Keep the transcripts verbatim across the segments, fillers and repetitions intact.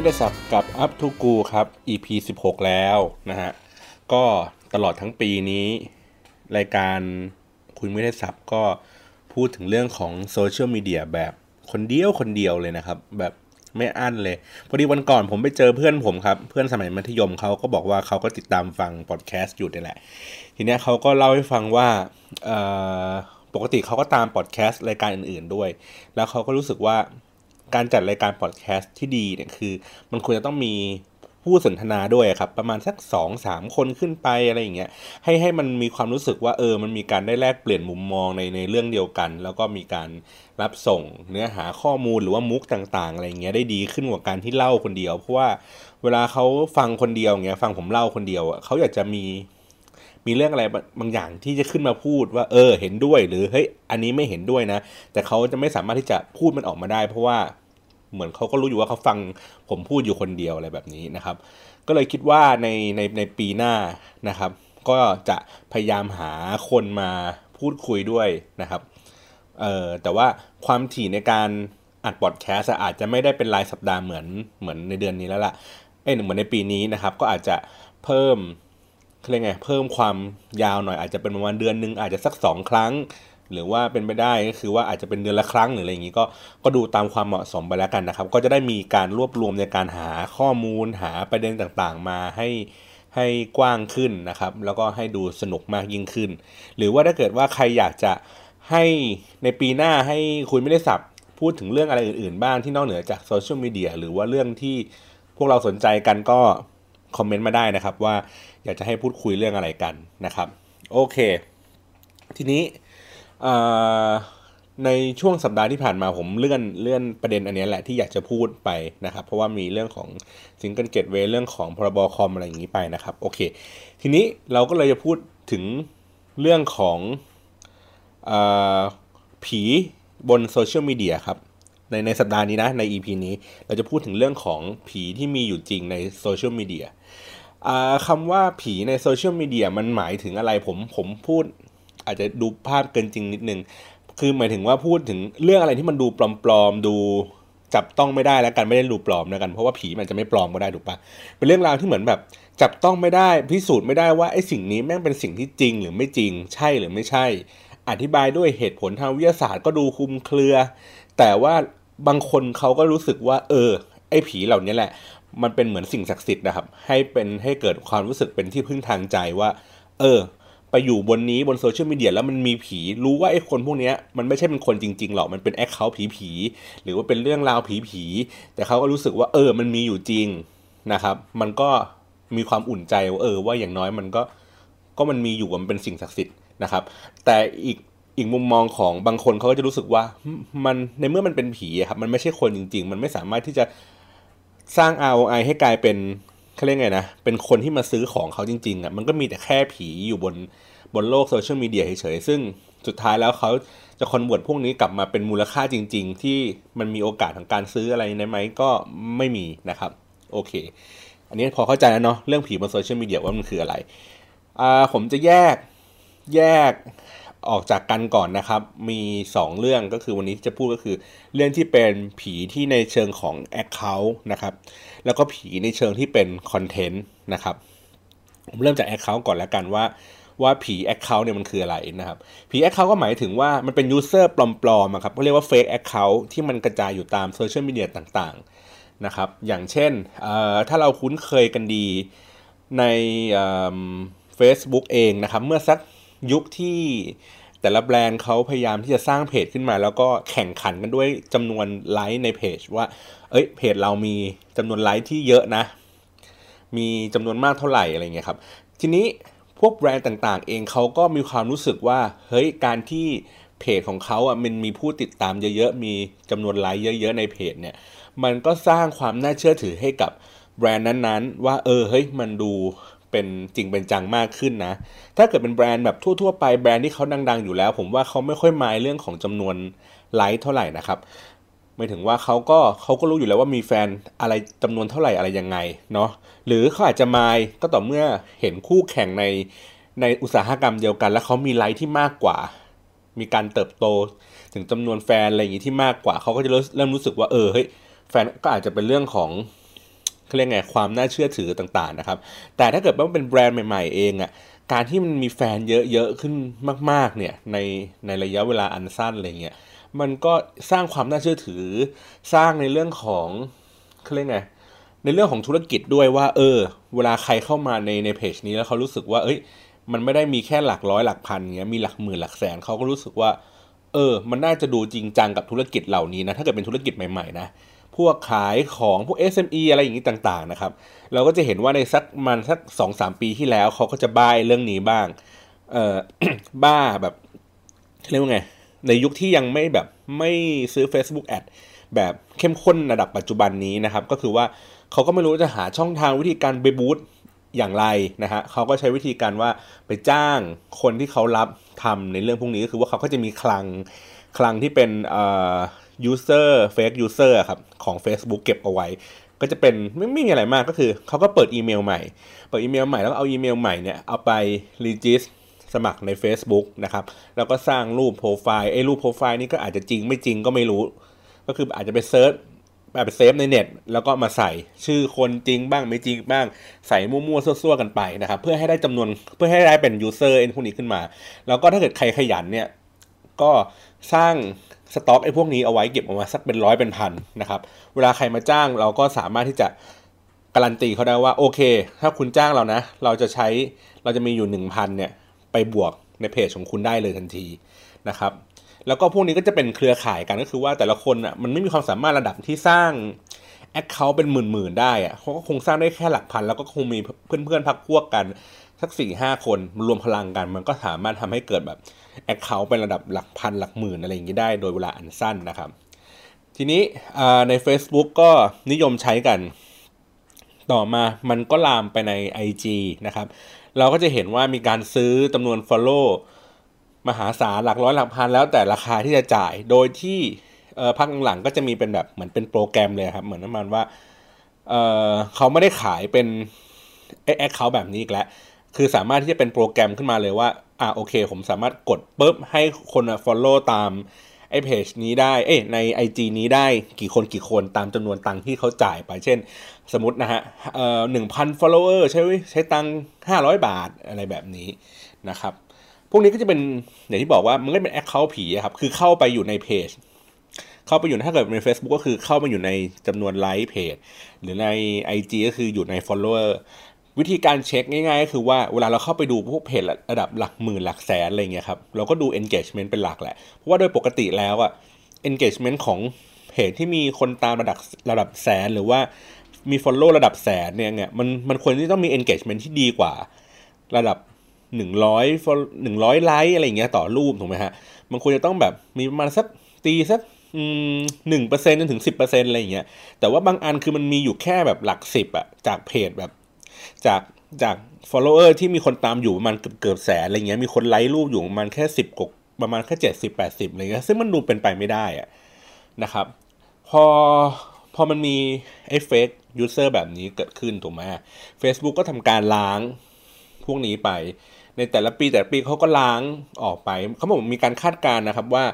มิตรศัพท์กับอัพทูกูครับ อี พี สิบหกแล้วนะฮะก็ตลอดทั้งปีนี้รายการคุยมิตรศัพท์ก็พูดถึงเรื่องของโซเชียลมีเดียแบบคนเดียวคนเดียวเลยนะครับแบบไม่อั้นเลยพอดีวันก่อนผมไปเจอเพื่อนผมครับเพื่อนสมัยมัธยมเขาก็บอกว่าเขาก็ติดตามฟังพอดแคสต์อยู่นี่แหละทีเนี้ยเขาก็เล่าให้ฟังว่าเอ่อปกติเขาก็ตามพอดแคสต์รายการอื่นๆด้วยแล้วเขาก็รู้สึกว่าการจัดรายการพอดแคสต์ที่ดีเนี่ยคือมันควรจะต้องมีผู้สนทนาด้วยครับประมาณสัก สองถึงสาม คนขึ้นไปอะไรอย่างเงี้ยให้ให้มันมีความรู้สึกว่าเออมันมีการได้แลกเปลี่ยนมุมมองในในเรื่องเดียวกันแล้วก็มีการรับส่งเนื้อหาข้อมูลหรือว่ามุกต่างๆอะไรอย่างเงี้ยได้ดีขึ้นกว่าการที่เล่าคนเดียวเพราะว่าเวลาเขาฟังคนเดียวอย่างเงี้ยฟังผมเล่าคนเดียวอ่ะเขาอยากจะมีมีเรื่องอะไรบางอย่างที่จะขึ้นมาพูดว่าเออเห็นด้วยหรือเฮ้ยอันนี้ไม่เห็นด้วยนะแต่เขาจะไม่สามารถที่จะพูดมันออกมาได้เพราะว่าเหมือนเขาก็รู้อยู่ว่าเขาฟังผมพูดอยู่คนเดียวอะไรแบบนี้นะครับก็เลยคิดว่าในในในปีหน้านะครับก็จะพยายามหาคนมาพูดคุยด้วยนะครับเอ่อแต่ว่าความถี่ในการอัดพอดแคสต์อาจจะไม่ได้เป็นรายสัปดาห์เหมือนเหมือนในเดือนนี้แล้วล่ะเอ้ยเหมือนในปีนี้นะครับก็อาจจะเพิ่มคือไงเพิ่มความยาวหน่อยอาจจะเป็นประมาณเดือนนึงอาจจะสักสองครั้งหรือว่าเป็นไปได้ก็คือว่าอาจจะเป็นเดือนละครั้งหรืออะไรอย่างนี้ก็ก็ดูตามความเหมาะสมไปแล้วกันนะครับก็จะได้มีการรวบรวมในการหาข้อมูลหาประเด็นต่างๆมาให้ให้กว้างขึ้นนะครับแล้วก็ให้ดูสนุกมากยิ่งขึ้นหรือว่าถ้าเกิดว่าใครอยากจะให้ในปีหน้าให้คุยไม่ได้สับพูดถึงเรื่องอะไรอื่นๆบ้างที่นอกเหนือจากโซเชียลมีเดียหรือว่าเรื่องที่พวกเราสนใจกันก็คอมเมนต์มาได้นะครับว่าอยากจะให้พูดคุยเรื่องอะไรกันนะครับโอเคทีนี้ในช่วงสัปดาห์ที่ผ่านมาผมเลื่อนเลื่อนประเด็นอันนี้แหละที่อยากจะพูดไปนะครับเพราะว่ามีเรื่องของซิงเกิลเกตเวย์เรื่องของพรบคอมอะไรอย่างนี้ไปนะครับโอเคทีนี้เราก็เลยจะพูดถึงเรื่องของเอ่อผีบนโซเชียลมีเดียครับในในสัปดาห์นี้นะใน อี พี นี้เราจะพูดถึงเรื่องของผีที่มีอยู่จริงในโซเชียลมีเดียคำว่าผีในโซเชียลมีเดียมันหมายถึงอะไรผมผมพูดอาจจะดูภาพเกินจริงนิดนึงคือหมายถึงว่าพูดถึงเรื่องอะไรที่มันดูปลอมๆดูจับต้องไม่ได้แล้วกันไม่ได้ดูปลอมแล้วกันเพราะว่าผีมันจะไม่ปลอมก็ได้ถูกปะเป็นเรื่องราวที่เหมือนแบบจับต้องไม่ได้พิสูจน์ไม่ได้ว่าไอ้สิ่งนี้แม่งเป็นสิ่งที่จริงหรือไม่จริงใช่หรือไม่ใช่อธิบายด้วยเหตุผลทางวิทยาศาสตร์ก็ดูคลุมเครือแต่ว่าบางคนเขาก็รู้สึกว่าเออไอ้ผีเหล่านี้แหละมันเป็นเหมือนสิ่งศักดิ์สิทธิ์นะครับให้เป็นให้เกิดความรู้สึกเป็นที่พึ่งทางใจว่าเออไปอยู่บนนี้บนโซเชียลมีเดียแล้วมันมีผีรู้ว่าไอ้คนพวกเนี้ยมันไม่ใช่เป็นคนจริงๆหรอกมันเป็นแอคเคาท์ผีๆหรือว่าเป็นเรื่องราวผีๆแต่เขาก็รู้สึกว่าเออมันมีอยู่จริงนะครับมันก็มีความอุ่นใจว่าเออว่าอย่างน้อยมันก็ก็มันมีอยู่มันเป็นสิ่งศักดิ์สิทธิ์นะครับแต่อีกอีกมุมมองของบางคนเขาก็จะรู้สึกว่ามันในเมื่อมันเป็นผีครับมันไม่ใช่คนจริงๆมันไม่สามารถที่จะสร้าง อาร์ โอ ไอ ให้กลายเป็นเขาเรียกไงนะเป็นคนที่มาซื้อของเขาจริงๆอ่ะมันก็มีแต่แค่ผีอยู่บนบนโลกโซเชียลมีเดียเฉยๆซึ่งสุดท้ายแล้วเขาจะคอนเวิร์ตพวกนี้กลับมาเป็นมูลค่าจริงๆที่มันมีโอกาสของการซื้ออะไรได้ไหมก็ไม่มีนะครับโอเคอันนี้พอเข้าใจแล้วเนาะเรื่องผีบนโซเชียลมีเดียว่ามันคืออะไรอ่าผมจะแยกแยกออกจากกันก่อนนะครับมีสองเรื่องก็คือวันนี้จะพูดก็คือเรื่องที่เป็นผีที่ในเชิงของ Account นะครับแล้วก็ผีในเชิงที่เป็นคอนเทนต์นะครับผมเริ่มจาก Account ก่อนแล้วกันว่าว่าผี Account เนี่ยมันคืออะไรนะครับผี Account ก็หมายถึงว่ามันเป็น User ปลอมๆอ่ะครับเขาเรียกว่า Fake Account ที่มันกระจายอยู่ตามโซเชียลมีเดียต่างๆนะครับอย่างเช่นเอ่อถ้าเราคุ้นเคยกันดีในเอ่อ Facebook เองนะครับเมื่อสักยุคที่แต่ละแบรนด์เขาพยายามที่จะสร้างเพจขึ้นมาแล้วก็แข่งขันกันด้วยจำนวนไลค์ในเพจว่าเอ้ยเพจเรามีจำนวนไลค์ที่เยอะนะมีจำนวนมากเท่าไหร่อะไรเงี้ยครับทีนี้พวกแบรนด์ต่างๆเองเขาก็มีความรู้สึกว่าเฮ้ยการที่เพจของเขาอ่ะมันมีผู้ติดตามเยอะๆมีจำนวนไลค์เยอะๆในเพจเนี่ยมันก็สร้างความน่าเชื่อถือให้กับแบรนด์นั้นๆว่าเออเฮ้ยมันดูเป็นจริงเป็นจังมากขึ้นนะถ้าเกิดเป็นแบรนด์แบบทั่วๆไปแบรนด์ที่เขาดังๆอยู่แล้วผมว่าเขาไม่ค่อยมายเรื่องของจำนวนไลค์เท่าไหร่นะครับไม่ถึงว่าเขาก็เขาก็รู้อยู่แล้วว่ามีแฟนอะไรจำนวนเท่าไหร่อะไรยังไงเนาะหรือเขาอาจจะมายก็ต่อเมื่อเห็นคู่แข่งในในอุตสาหกรรมเดียวกันแล้วเขามีไลค์ที่มากกว่ามีการเติบโตถึงจำนวนแฟนอะไรอย่างนี้ที่มากกว่าเขาก็จะเริ่มรู้สึกว่าเออเฮ้ยแฟนก็อาจจะเป็นเรื่องของ เขาเรียกไงความน่าเชื่อถือต่างๆนะครับแต่ถ้าเกิดว่าเป็นแบรนด์ใหม่ๆเองอ่ะการที่มันมีแฟนเยอะๆขึ้นมากๆเนี่ยในในระยะเวลาอันสั้นอะไรเงี้ยมันก็สร้างความน่าเชื่อถือสร้างในเรื่องของเขาเรียกไงในเรื่องของธุรกิจด้วยว่าเออเวลาใครเข้ามาในในเพจนี้แล้วเขารู้สึกว่าเอ้ยมันไม่ได้มีแค่หลักร้อยหลักพันเงี้ยมีหลักหมื่นหลักแสนเขาก็รู้สึกว่าเออมันน่าจะดูจริงจังกับธุรกิจเหล่านี้นะถ้าเกิดเป็นธุรกิจใหม่ๆนะพวกขายของพวก เอส เอ็ม อี อะไรอย่างนี้ต่างๆนะครับเราก็จะเห็นว่าในสักมันสัก สองถึงสาม ปีที่แล้วเขาก็จะบ้าเรื่องนี้บ้างเอ่อ บ้าแบบเรียกว่าไงในยุคที่ยังไม่แบบไม่ซื้อ Facebook Ad แบบเข้มข้นระดับปัจจุบันนี้นะครับก็คือว่าเขาก็ไม่รู้จะหาช่องทางวิธีการไปบูสต์อย่างไรนะฮะเขาก็ใช้วิธีการว่าไปจ้างคนที่เขารับทำในเรื่องพวกนี้ก็คือว่าเขาก็จะมีคลังคลังที่เป็นเอ่อuser fake user ครับของ Facebook เก็บเอาไว้ก็จะเป็นไม่ไม่มีอะไรมากก็คือเขาก็เปิดอีเมลใหม่เปิดอีเมลใหม่แล้วเอาอีเมลใหม่เนี่ยเอาไป register สมัครใน Facebook นะครับแล้วก็สร้างรูปโปรไฟล์ไอ้รูปโปรไฟล์นี่ก็อาจจะจริงไม่จริงก็ไม่รู้ก็คืออาจจะไปเซิร์ชแบบไปเซฟในเน็ตแล้วก็มาใส่ชื่อคนจริงบ้างไม่จริงบ้างใส่มั่วๆซั่วๆกันไปนะครับเพื่อให้ได้จำนวนเพื่อให้ได้เป็น user ไอ้พวกนี้ขึ้นมาแล้วก็ถ้าเกิดใครขยันเนี่ยก็สร้างสต็อกไอ้พวกนี้เอาไว้เก็บออกมาสักเป็นร้อยเป็นพันนะครับเวลาใครมาจ้างเราก็สามารถที่จะการันตีเขาได้ว่าโอเคถ้าคุณจ้างเรานะเราจะใช้เราจะมีอยู่ หนึ่งพัน เนี่ยไปบวกในเพจของคุณได้เลยทันทีนะครับแล้วก็พวกนี้ก็จะเป็นเครือข่ายกันก็คือว่าแต่ละคนอ่ะมันไม่มีความสามารถระดับที่สร้าง account เป็นหมื่นๆได้อ่ะเขาก็คงสร้างได้แค่หลักพันแล้วก็คงมีเพื่อนๆพรรคพวกกันสัก สี่ห้า คนรวมพลังกันมันก็สามารถทำให้เกิดแบบแอคเคาท์เป็นระดับหลักพันหลักหมื่นอะไรอย่างนี้ได้โดยเวลาอันสั้นนะครับทีนี้ใน Facebook ก็นิยมใช้กันต่อมามันก็ลามไปใน ไอ จี นะครับเราก็จะเห็นว่ามีการซื้อจำนวน follow มหาศาลหลักร้อยหลักพันแล้วแต่ราคาที่จะจ่ายโดยที่พักหลังๆก็จะมีเป็นแบบเหมือนเป็นโปรแกรมเลยครับเหมือนประมาณว่า เอ่อ เขาไม่ได้ขายเป็นแอคเคาท์แบบนี้อีกแล้วคือสามารถที่จะเป็นโปรแกรมขึ้นมาเลยว่าอ่าโอเคผมสามารถกดปุ๊บให้คนอ่ะ follow ตามไอ้เพจนี้ได้เอ้ยใน ไอ จี นี้ได้กี่คนกี่คนตามจำนวนตังค์ที่เขาจ่ายไปเช่นสมมุตินะฮะเอ่อ หนึ่งพัน follower ใช้ใช้ตังค์ห้าร้อยบาทอะไรแบบนี้นะครับพวกนี้ก็จะเป็นอย่างที่บอกว่ามันก็เป็น account ผีครับคือเข้าไปอยู่ในเพจเข้าไปอยู่ถ้าเกิดใน Facebook ก็คือเข้ามาอยู่ในจำนวนไลค์เพจหรือใน ไอ จี ก็คืออยู่ใน followerวิธีการเช็คง่ายๆก็คือว่าเวลาเราเข้าไปดูพวกเพจระดับหลักหมื่นหลักแสนอะไรเงี้ยครับเราก็ดู engagement เป็นหลักแหละเพราะว่าโดยปกติแล้วอะ engagement ของเพจที่มีคนตามระดับระดับแสนหรือว่ามี follow ระดับแสนเนี่ยเนี่ยมันมันควรที่ต้องมี engagement ที่ดีกว่าระดับหนึ่งร้อย หนึ่งร้อยไลค์อะไรเงี้ยต่อรูปถูกไหมฮะมันควรจะต้องแบบมีประมาณสักตีสักอืม หนึ่งเปอร์เซ็นต์ จนถึง สิบเปอร์เซ็นต์ อะไรเงี้ยแต่ว่าบางอันคือมันมีอยู่แค่แบบหลักสิบอะจากเพจแบบจากจาก follower ที่มีคนตามอยู่ประมาณเกือบเกือบแสนอะไรเงี้ยมีคนไลค์รูปอยู่ประมาณแค่สิบกว่าประมาณแค่เจ็ดสิบ แปดสิบอะไรเงี้ยซึ่งมันดูเป็นไปไม่ได้อะนะครับพอพอมันมีไอ้เฟค user แบบนี้เกิดขึ้นถูกไหม Facebook ก็ทำการล้างพวกนี้ไปในแต่ละปีแต่ละปีเขาก็ล้างออกไปเขาบอกมีการคาดการณ์นะครับว่า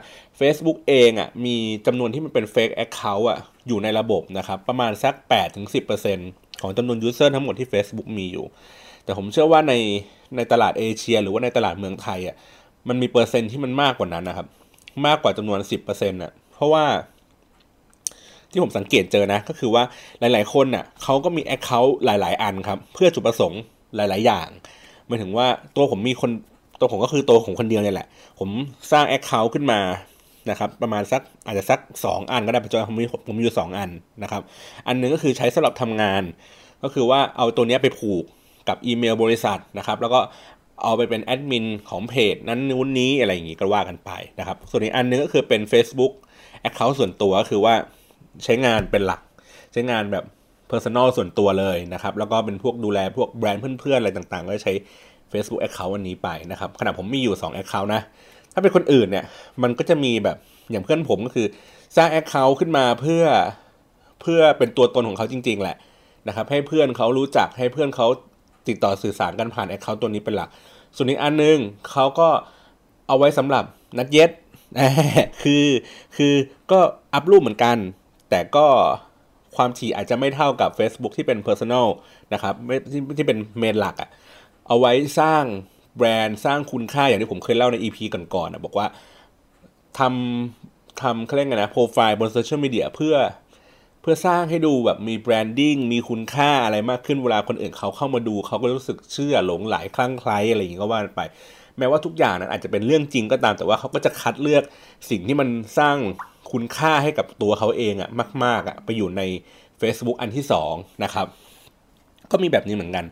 Facebook เองอ่ะมีจำนวนที่มันเป็น fake account อ่ะอยู่ในระบบนะครับประมาณสัก แปดถึงสิบเปอร์เซ็นต์ ของจำนวน user ทั้งหมดที่ Facebook มีอยู่แต่ผมเชื่อว่าในในตลาดเอเชียหรือว่าในตลาดเมืองไทยอ่ะมันมีเปอร์เซ็นต์ที่มันมากกว่านั้นนะครับมากกว่าจำนวน สิบเปอร์เซ็นต์ อ่ะเพราะว่าที่ผมสังเกตเจอนะก็คือว่าหลายๆคนอ่ะเขาก็มี account หลายๆอันครับเพื่อจุดประสงค์หลายๆอย่างหมายถึงว่าตัวผมมีคนตัวผมก็คือตัวของคนเดียวเนี่ยแหละผมสร้าง account ขึ้นมานะครับประมาณสักอาจจะสักสองอันก็ได้ปัจจุบันผมมีผมมีอยู่สองอันนะครับอันนึงก็คือใช้สำหรับทำงานก็คือว่าเอาตัวนี้ไปผูกกับอีเมลบริษัทนะครับแล้วก็เอาไปเป็นแอดมินของเพจนั้นนู้นนี้อะไรอย่างงี้ก็ว่ากันไปนะครับส่วนอีกอันนึงก็คือเป็น Facebook account ส่วนตัวก็คือว่าใช้งานเป็นหลักใช้งานแบบpersonal ส่วนตัวเลยนะครับแล้วก็เป็นพวกดูแลพวกแบรนด์เพื่อนๆอะไรต่างๆก็ใช้ Facebook account อันนี้ไปนะครับขณะผมมีอยู่สอง account นะถ้าเป็นคนอื่นเนี่ยมันก็จะมีแบบอย่างเพื่อนผมก็คือสร้าง account ขึ้นมาเพื่อเพื่อเป็นตัวตนของเขาจริงๆแหละนะครับให้เพื่อนเขารู้จักให้เพื่อนเขาติดต่อสื่อสารกันผ่าน account ตัวนี้เป็นหลักส่วนอีกอันนึงเขาก็เอาไว้สำหรับนัดเย็ดคือคือก็อัพรูปเหมือนกันแต่ก็ ความถี่อาจจะไม่เท่ากับ Facebook ที่เป็น Personal นะครับไม่ที่เป็นเมนหลักอ่ะเอาไว้สร้างแบรนด์สร้างคุณค่าอย่างที่ผมเคยเล่าใน อี พี ก่อนๆ นะบอกว่าทำทำเขาเรียกไงนะโปรไฟล์บนโซเชียลมีเดียเพื่อเพื่อสร้างให้ดูแบบมีแบรนดิ้งมีคุณค่าอะไรมากขึ้นเวลาคนอื่นเขาเข้ามาดูเขาก็รู้สึกเชื่อหลงไหลคลั่งไคล้อะไรอย่างนี้ก็ว่าไปแม้ว่าทุกอย่างนั้นอาจจะเป็นเรื่องจริงก็ตามแต่ว่าเขาก็จะคัดเลือกสิ่งที่มันสร้างคุณค่าให้กับตัวเขาเองอะมากๆอะไปอยู่ใน Facebook อันที่สองนะครับก็มีแบบนี้เหมือนกัน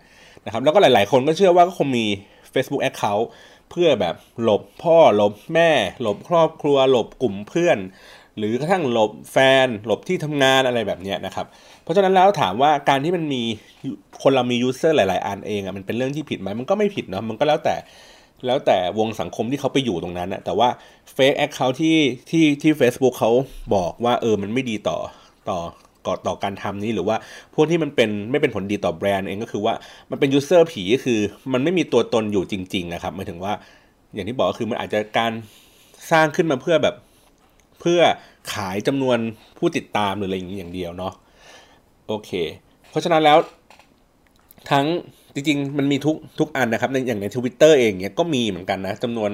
นะครับแล้วก็หลายๆคนก็เชื่อว่าก็คงมี Facebook Account เพื่อแบบหลบพ่อหลบแม่หลบครอบครัวหลบกลุ่มเพื่อนหรือกระทั่งหลบแฟนหลบที่ทำงานอะไรแบบนี้นะครับเพราะฉะนั้นแล้วถามว่าการที่มันมีคนเรามียูสเซอร์หลายๆอันเองอะมันเป็นเรื่องที่ผิดไหมมันก็ไม่ผิดเนาะมันก็แล้วแต่แล้วแต่วงสังคมที่เขาไปอยู่ตรงนั้นนะแต่ว่าเฟซแอคเคาท์ที่ที่ที่ Facebook เขาบอกว่าเออมันไม่ดีต่อต่อก่อต่อการทำนี้หรือว่าพวกที่มันเป็นไม่เป็นผลดีต่อแบรนด์เองก็คือว่ามันเป็นยูสเซอร์ผีคือมันไม่มีตัวตนอยู่จริงๆนะครับหมายถึงว่าอย่างที่บอกก็คือมันอาจจะการสร้างขึ้นมาเพื่อแบบเพื่อขายจำนวนผู้ติดตามหรืออะไรอย่างนี้อย่างเดียวเนาะโอเคเพราะฉะนั้นแล้วทั้งจริงๆมันมีทุกทุกอันนะครับในอย่างใน Twitter เองเงี้ยก็มีเหมือนกันนะจำนวน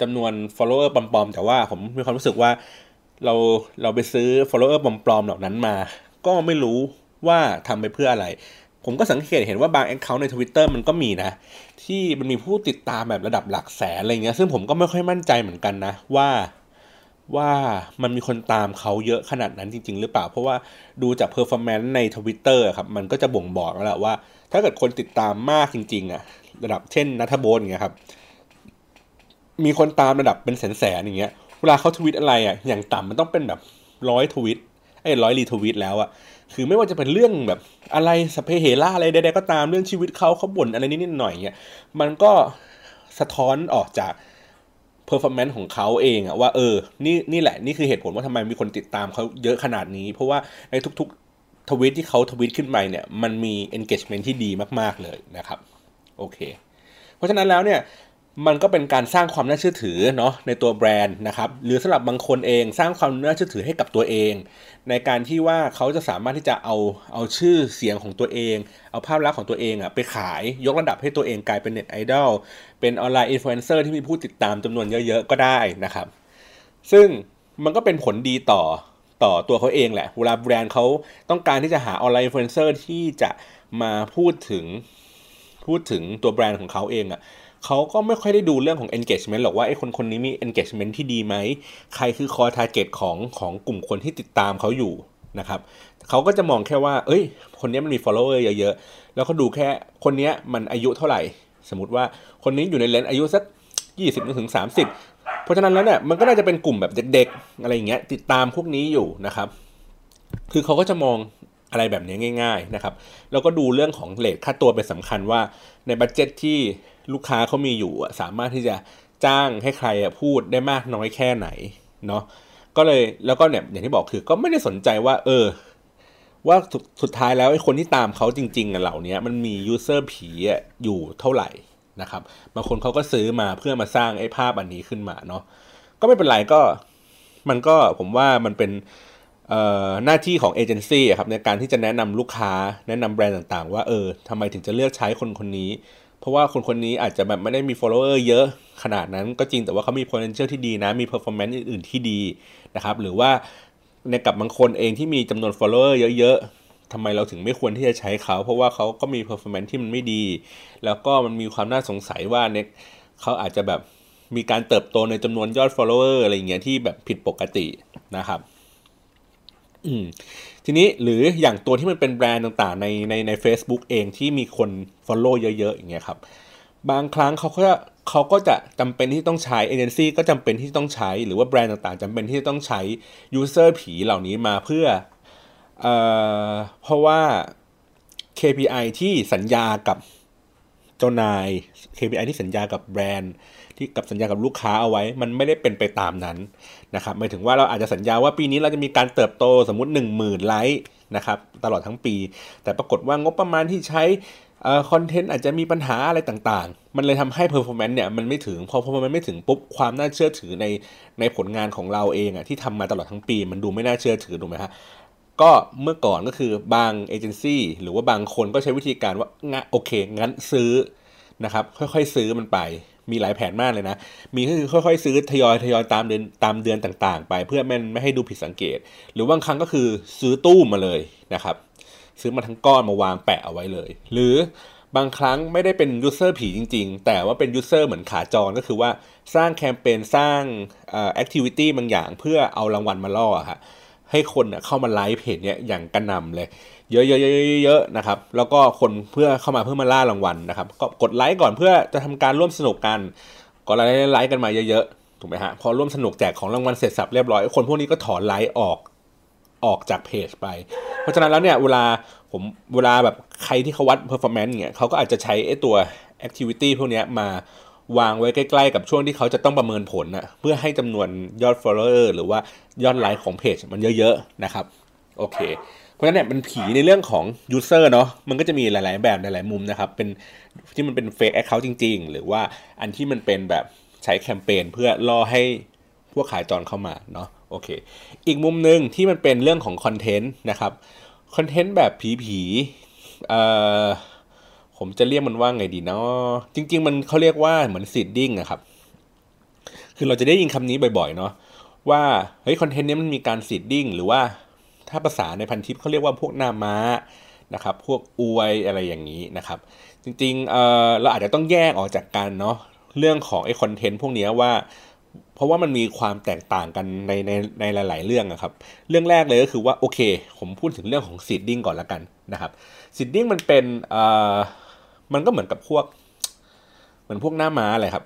จำนวน follower ปลอมๆแต่ว่าผมมีความรู้สึกว่าเราเราไปซื้อ follower ปลอมๆเหล่านั้นมาก็ไม่รู้ว่าทำไปเพื่ออะไรผมก็สังเกตเห็นว่าบาง account ใน Twitter มันก็มีนะที่มันมีผู้ติดตามแบบระดับหลักแสนอะไรเงี้ยซึ่งผมก็ไม่ค่อยมั่นใจเหมือนกันนะว่าว่ามันมีคนตามเขาเยอะขนาดนั้นจริงๆหรือเปล่าเพราะว่าดูจาก performance ใน Twitter ครับมันก็จะบ่งบอกแล้วแหละว่าถ้าเกิดคนติดตามมากจริงๆอะระดับเช่นณัฐโบสอย่างเงี้ยครับมีคนตามระดับเป็นแสนๆอย่างเงี้ยเวลาเขาทวีตอะไรอะอย่างต่ำมันต้องเป็นแบบร้อยทวีตไอ้ร้อยรีทวีตแล้วอะคือไม่ว่าจะเป็นเรื่องแบบอะไรสเปเฮล่าอะไรใดๆก็ตามเรื่องชีวิตเขาเขาบ่นอะไรนิดๆหน่อยเงี้ยมันก็สะท้อนออกจากperformance ของเขาเองอะว่าเออนี่นี่แหละนี่คือเหตุผลว่าทำไมมีคนติดตามเขาเยอะขนาดนี้เพราะว่าในทุกๆทวีตที่เขาทวีตขึ้นไปเนี่ยมันมี engagement ที่ดีมากๆเลยนะครับโอเคเพราะฉะนั้นแล้วเนี่ยมันก็เป็นการสร้างความน่าเชื่อถือเนาะในตัวแบรนด์นะครับหรือสำหรับบางคนเองสร้างความน่าเชื่อถือให้กับตัวเองในการที่ว่าเขาจะสามารถที่จะเอาเอาชื่อเสียงของตัวเองเอาภาพลักษณ์ของตัวเองอะไปขายยกระดับให้ตัวเองกลายเป็นเน็ตไอดอลเป็นออนไลน์อินฟลูเอนเซอร์ที่มีผู้ติดตามจำนวนเยอะๆก็ได้นะครับซึ่งมันก็เป็นผลดีต่อต่อตัวเขาเองแหละเวลาแบรนด์เขาต้องการที่จะหาออนไลน์อินฟลูเอนเซอร์ที่จะมาพูดถึงพูดถึงตัวแบรนด์ของเขาเองอะเขาก็ไม่ค่อยได้ดูเรื่องของ engagement หรอกว่าไอ้คนคนนี้มี engagement ที่ดีไหมใครคือคอ target ของของกลุ่มคนที่ติดตามเขาอยู่นะครับเขาก็จะมองแค่ว่าเอ้ยคนนี้มันมี follower เยอะๆแล้วก็ดูแค่คนนี้มันอายุเท่าไหร่สมมุติว่าคนนี้อยู่ในเลนอายุสักยี่สิบถึงสามสิบเพราะฉะนั้นแล้วเนี่ยมันก็น่าจะเป็นกลุ่มแบบเด็กๆอะไรอย่างเงี้ยติดตามพวกนี้อยู่นะครับคือเขาก็จะมองอะไรแบบนี้ง่ายๆนะครับแล้วก็ดูเรื่องของเรทค่าตัวเป็นสำคัญว่าในบัดเจ็ตที่ลูกค้าเขามีอยู่สามารถที่จะจ้างให้ใครพูดได้มากน้อยแค่ไหนเนาะก็เลยแล้วก็เนี่ยอย่างที่บอกคือก็ไม่ได้สนใจว่าเออว่าสุดสุดท้ายแล้วไอ้คนที่ตามเขาจริงๆอ่ะเหล่านี้มันมียูเซอร์ผีอยู่เท่าไหร่นะครับบางคนเขาก็ซื้อมาเพื่อมาสร้างไอ้ภาพอันนี้ขึ้นมาเนาะก็ไม่เป็นไรก็มันก็ผมว่ามันเป็นหน้าที่ของเอเจนซี่ครับในการที่จะแนะนำลูกค้าแนะนำแบรนด์ต่างๆว่าเออทำไมถึงจะเลือกใช้คนคนนี้เพราะว่าคนคนนี้อาจจะแบบไม่ได้มี follower เยอะขนาดนั้นก็จริงแต่ว่าเขามี potential ที่ดีนะมี performance อื่นๆที่ดีนะครับหรือว่าในกับบางคนเองที่มีจำนวน follower เยอะๆทำไมเราถึงไม่ควรที่จะใช้เขาเพราะว่าเขาก็มี performance ที่มันไม่ดีแล้วก็มันมีความน่าสงสัยว่าเนี่ยเขาอาจจะแบบมีการเติบโตในจำนวนยอด follower อะไรอย่างเงี้ยที่แบบผิดปกตินะครับทีนี้หรืออย่างตัวที่มันเป็นแบรนด์ต่างๆในในใน Facebook เองที่มีคน follow เยอะๆอย่างเงี้ยครับบางครั้งเขาก็เขาก็จะจำเป็นที่ต้องใช้เอเจนซี่ก็จำเป็นที่ต้องใช้หรือว่าแบรนด์ต่างๆจำเป็นที่ต้องใช้ user ผีเหล่านี้มาเพื่อเอ่อเพราะว่า เค พี ไอ ที่สัญญากับเจ้านาย เค พี ไอ ที่สัญญากับแบรนด์ที่กับสัญญากับลูกค้าเอาไว้มันไม่ได้เป็นไปตามนั้นนะครับหมายถึงว่าเราอาจจะสัญญาว่าปีนี้เราจะมีการเติบโตสมมุติ หนึ่งหมื่น ไลค์นะครับตลอดทั้งปีแต่ปรากฏว่างบประมาณที่ใช้เอ่อคอนเทนต์อาจจะมีปัญหาอะไรต่างๆมันเลยทำให้ performance เนี่ยมันไม่ถึงพอ performance ไม่ถึงปุ๊บความน่าเชื่อถือในในผลงานของเราเองอ่ะที่ทำมาตลอดทั้งปีมันดูไม่น่าเชื่อถือถูกมั้ยฮะ ก็เมื่อก่อนก็คือบางเอเจนซี่หรือว่าบางคนก็ใช้วิธีการว่างะโอเคงั้นซื้อนะครับค่อยๆซื้อมันไปมีหลายแผนมากเลยนะมีก็คือค่อยๆซื้อทยอยทยอยตามเดือนตามเดือนต่างๆไปเพื่อไม่ไม่ให้ดูผิดสังเกตหรือบางครั้งก็คือซื้อตู้มาเลยนะครับซื้อมาทั้งก้อนมาวางแปะเอาไว้เลยหรือบางครั้งไม่ได้เป็นยูสเซอร์ผีจริงๆแต่ว่าเป็นยูสเซอร์เหมือนขาจรก็คือว่าสร้างแคมเปญสร้างเอ่อแอคทิวิตี้บางอย่างเพื่อเอารางวัลมาล่อฮะให้คนเข้ามาไลฟ์เพจเนี้ยอย่างกระหน่ำเลยเยอะๆๆๆนะครับแล้วก็คนเพื่อเข้ามาเพื่อมาล่ารางวัลนะครับก็กดไลค์ก่อนเพื่อจะทำการร่วมสนุกกันก็ไลค์ไลค์กันมาเยอะๆถูกไหมฮะพอร่วมสนุกแจกของรางวัลเสร็จสับเรียบร้อยคนพวกนี้ก็ถอนไลค์ออกออกจากเพจไปเพราะฉะนั้นแล้วเนี่ยเวลาผมเวลาแบบใครที่เขาวัด performance เนี่ยเขาก็อาจจะใช้ไอ้ตัว activity พวกนี้มาวางไว้ใกล้ๆกับช่วงที่เขาจะต้องประเมินผลนะเพื่อให้จำนวนยอด follower หรือว่ายอดไลค์ของเพจมันเยอะๆนะครับโอเคเพราะฉะนั้นเนี่ยมันผีในเรื่องของ user เนาะมันก็จะมีหลายๆแบบหลายๆมุมนะครับเป็นที่มันเป็น fake account จริงๆหรือว่าอันที่มันเป็นแบบใช้แคมเปญเพื่อล่อให้พวกขายจรเข้ามาเนาะโอเคอีกมุมนึงที่มันเป็นเรื่องของคอนเทนต์นะครับคอนเทนต์แบบผีๆเอ่อผมจะเรียกมันว่าไงดีเนาะจริงๆมันเขาเรียกว่าเหมือนซีดดิ้งนะครับคือเราจะได้ยินคำนี้บ่อยๆเนาะว่าเฮ้ยคอนเทนต์นี้มันมีการซีดดิ้งหรือว่าถ้าภาษาในพันทิปเขาเรียกว่าพวกหน้าม้านะครับพวกอวยอะไรอย่างนี้นะครับจริงๆ เอ่อเราอาจจะต้องแยกออกจากกันเนาะเรื่องของไอ้คอนเทนต์พวกนี้ว่าเพราะว่ามันมีความแตกต่างกันในในในหลายๆเรื่องนะครับเรื่องแรกเลยก็คือว่าโอเคผมพูดถึงเรื่องของซีดดิ้งก่อนละกันนะครับซีดดิ้งมันเป็นเอ่อมันก็เหมือนกับพวกเหมือนพวกหน้าม้าอะไรครับ